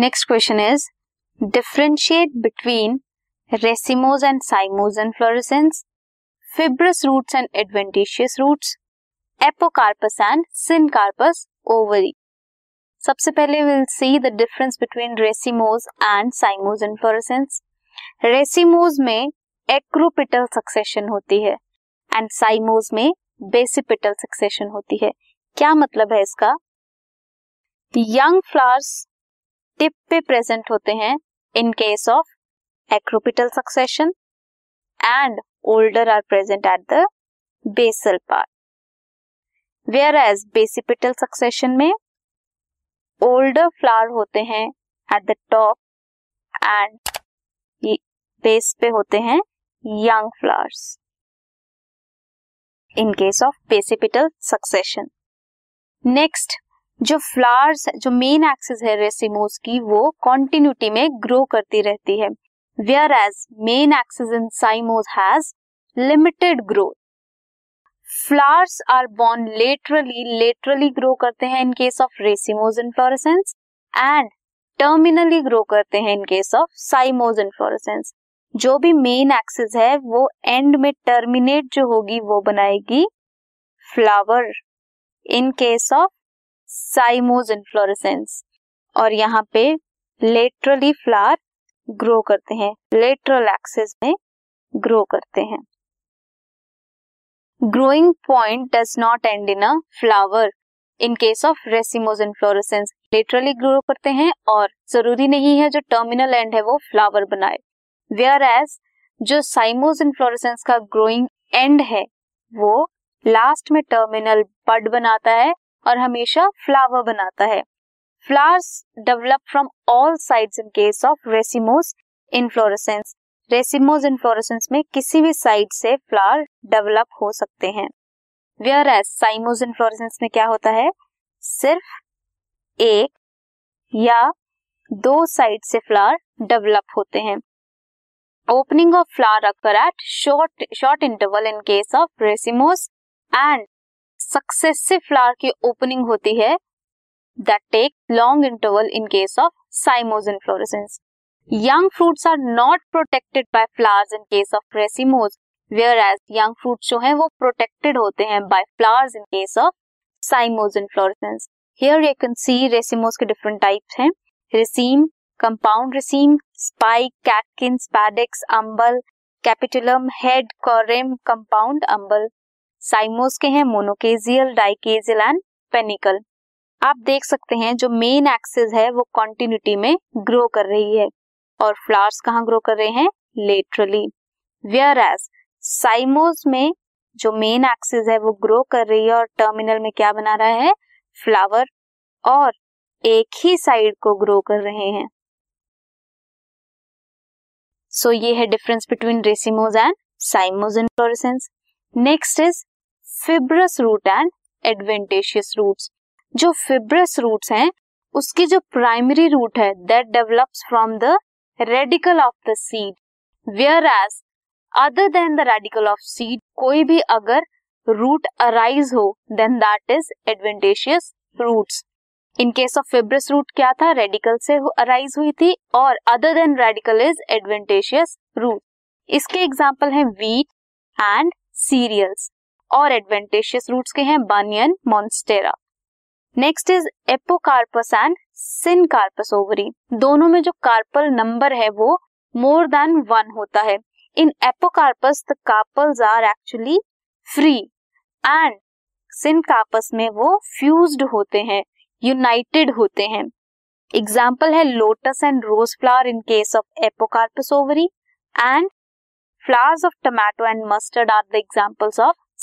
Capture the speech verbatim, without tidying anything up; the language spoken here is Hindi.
Next question is differentiate between racemose and cymose and fluorescence, fibrous roots and adventitious roots, apocarpous and syncarpous ovary. सबसे पहले will see the difference between racemose and cymose and fluorescence. Racemose में एक्रोपिटल सक्सेशन होती है एंड साइमोज में बेसिपिटल सक्सेशन होती है। क्या मतलब है इसका? यंग फ्लावर्स टिप पे प्रेजेंट होते हैं in case of acropetal succession and older are present at the basal part. Where as basipetal succession में ओल्डर फ्लावर होते हैं at the top and base पे होते हैं young flowers in case of basipetal succession. Next, जो फ्लावर्स जो मेन एक्सिस है रेसिमोज की वो कॉन्टिन्यूटी में ग्रो करती रहती है, where as main axis in cymose has limited growth. Flowers are born laterally laterally grow करते हैं in case of racemose inflorescence and terminally grow करते हैं in case of cymose inflorescence. जो भी मेन एक्सिस है वो एंड में टर्मिनेट जो होगी वो बनाएगी flower in case of cymose inflorescence, और यहाँ पे लेटरली फ्लावर ग्रो करते हैं, लेटरल एक्सिस में ग्रो करते हैं। Growing point does not end in a flower in case of racemose inflorescence. Laterally grow करते हैं और जरूरी नहीं है जो टर्मिनल एंड है वो फ्लावर बनाए, वेयर एज जो साइमोज इन फ्लोरेसेंस का ग्रोइंग एंड है वो लास्ट में टर्मिनल बड बनाता है और हमेशा फ्लावर बनाता है। Flowers develop from all sides in case of racemose inflorescence. Racemose inflorescence में किसी भी साइड से फ्लावर डेवलप हो सकते हैं, whereas cymose inflorescence में क्या होता है, सिर्फ एक या दो साइड से फ्लावर डेवलप होते हैं। Opening of flower occur at short short interval in case of racemose and successive flower की ओपनिंग होती है that take long interval in case of cymose inflorescence. Young fruits are not protected by flowers in case of racemose, where as young fruits जो हैं वो प्रोटेक्टेड होते हैं by flowers in case of cymose inflorescence. Here you can see racemose के डिफरेंट टाइप्स हैं, raceme, compound raceme, spike, catkin, spadix, umbel, capitulum, head, corymb, compound, umbel. Cymose के हैं मोनोकेजियल, डाइकेजियल एंड पेनिकल। आप देख सकते हैं जो मेन एक्सिस है वो कॉन्टिन्यूटी में ग्रो कर रही है और फ्लावर्स कहाँ ग्रो कर रहे हैं, लेटरली, वेयर एज साइमोज में जो मेन एक्सिस है वो ग्रो कर रही है और टर्मिनल में क्या बना रहा है, फ्लावर, और एक ही साइड को ग्रो कर रहे हैं। सो so, ये है difference between racemose and cymose inflorescence. Next is fibrous root and adventitious roots. जो फिब्रस रूट्स हैं उसकी जो प्राइमरी रूट है that develops from the radicle of the seed, where as other than the radicle of seed कोई भी अगर रूट अराइज हो then that is adventitious roots. In case of fibrous root क्या था, रेडिकल से अराइज हुई थी और other than radical is adventitious root. इसके एग्जाम्पल हैं वीट एंड सीरियल्स, और एडवेंटिशियस रूट्स के हैं banyan, monstera. Next is apocarpous and syncarpous ovary. दोनों में जो कार्पल नंबर है वो मोर देन वन होता है। In apocarpous the carpels are actually free and syncarpous में वो फ्यूज्ड होते हैं, यूनाइटेड होते हैं। एग्जाम्पल है lotus and rose flower in case of apocarpous ovary and flowers of tomato and mustard are the examples of